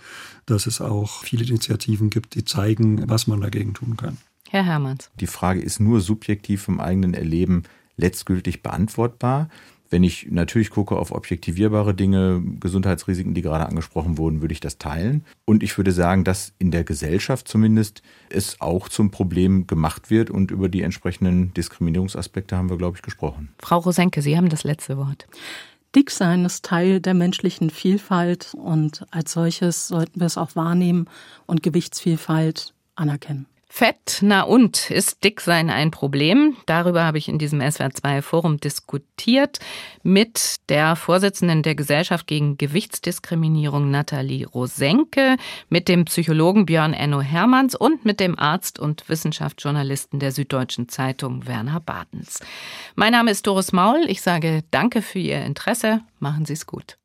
dass es auch viele Initiativen gibt, die zeigen, was man dagegen tun kann. Herr Hermanns. Die Frage ist nur subjektiv im eigenen Erleben letztgültig beantwortbar. Wenn ich natürlich gucke auf objektivierbare Dinge, Gesundheitsrisiken, die gerade angesprochen wurden, würde ich das teilen. Und ich würde sagen, dass in der Gesellschaft zumindest es auch zum Problem gemacht wird. Und über die entsprechenden Diskriminierungsaspekte haben wir, glaube ich, gesprochen. Frau Rosenke, Sie haben das letzte Wort. Dicksein ist Teil der menschlichen Vielfalt. Und als solches sollten wir es auch wahrnehmen und Gewichtsvielfalt anerkennen. Fett, na und, ist Dicksein ein Problem? Darüber habe ich in diesem SWR2-Forum diskutiert mit der Vorsitzenden der Gesellschaft gegen Gewichtsdiskriminierung, Nathalie Rosenke, mit dem Psychologen Björn Enno Hermanns und mit dem Arzt und Wissenschaftsjournalisten der Süddeutschen Zeitung, Werner Bartens. Mein Name ist Doris Maul. Ich sage danke für Ihr Interesse. Machen Sie es gut.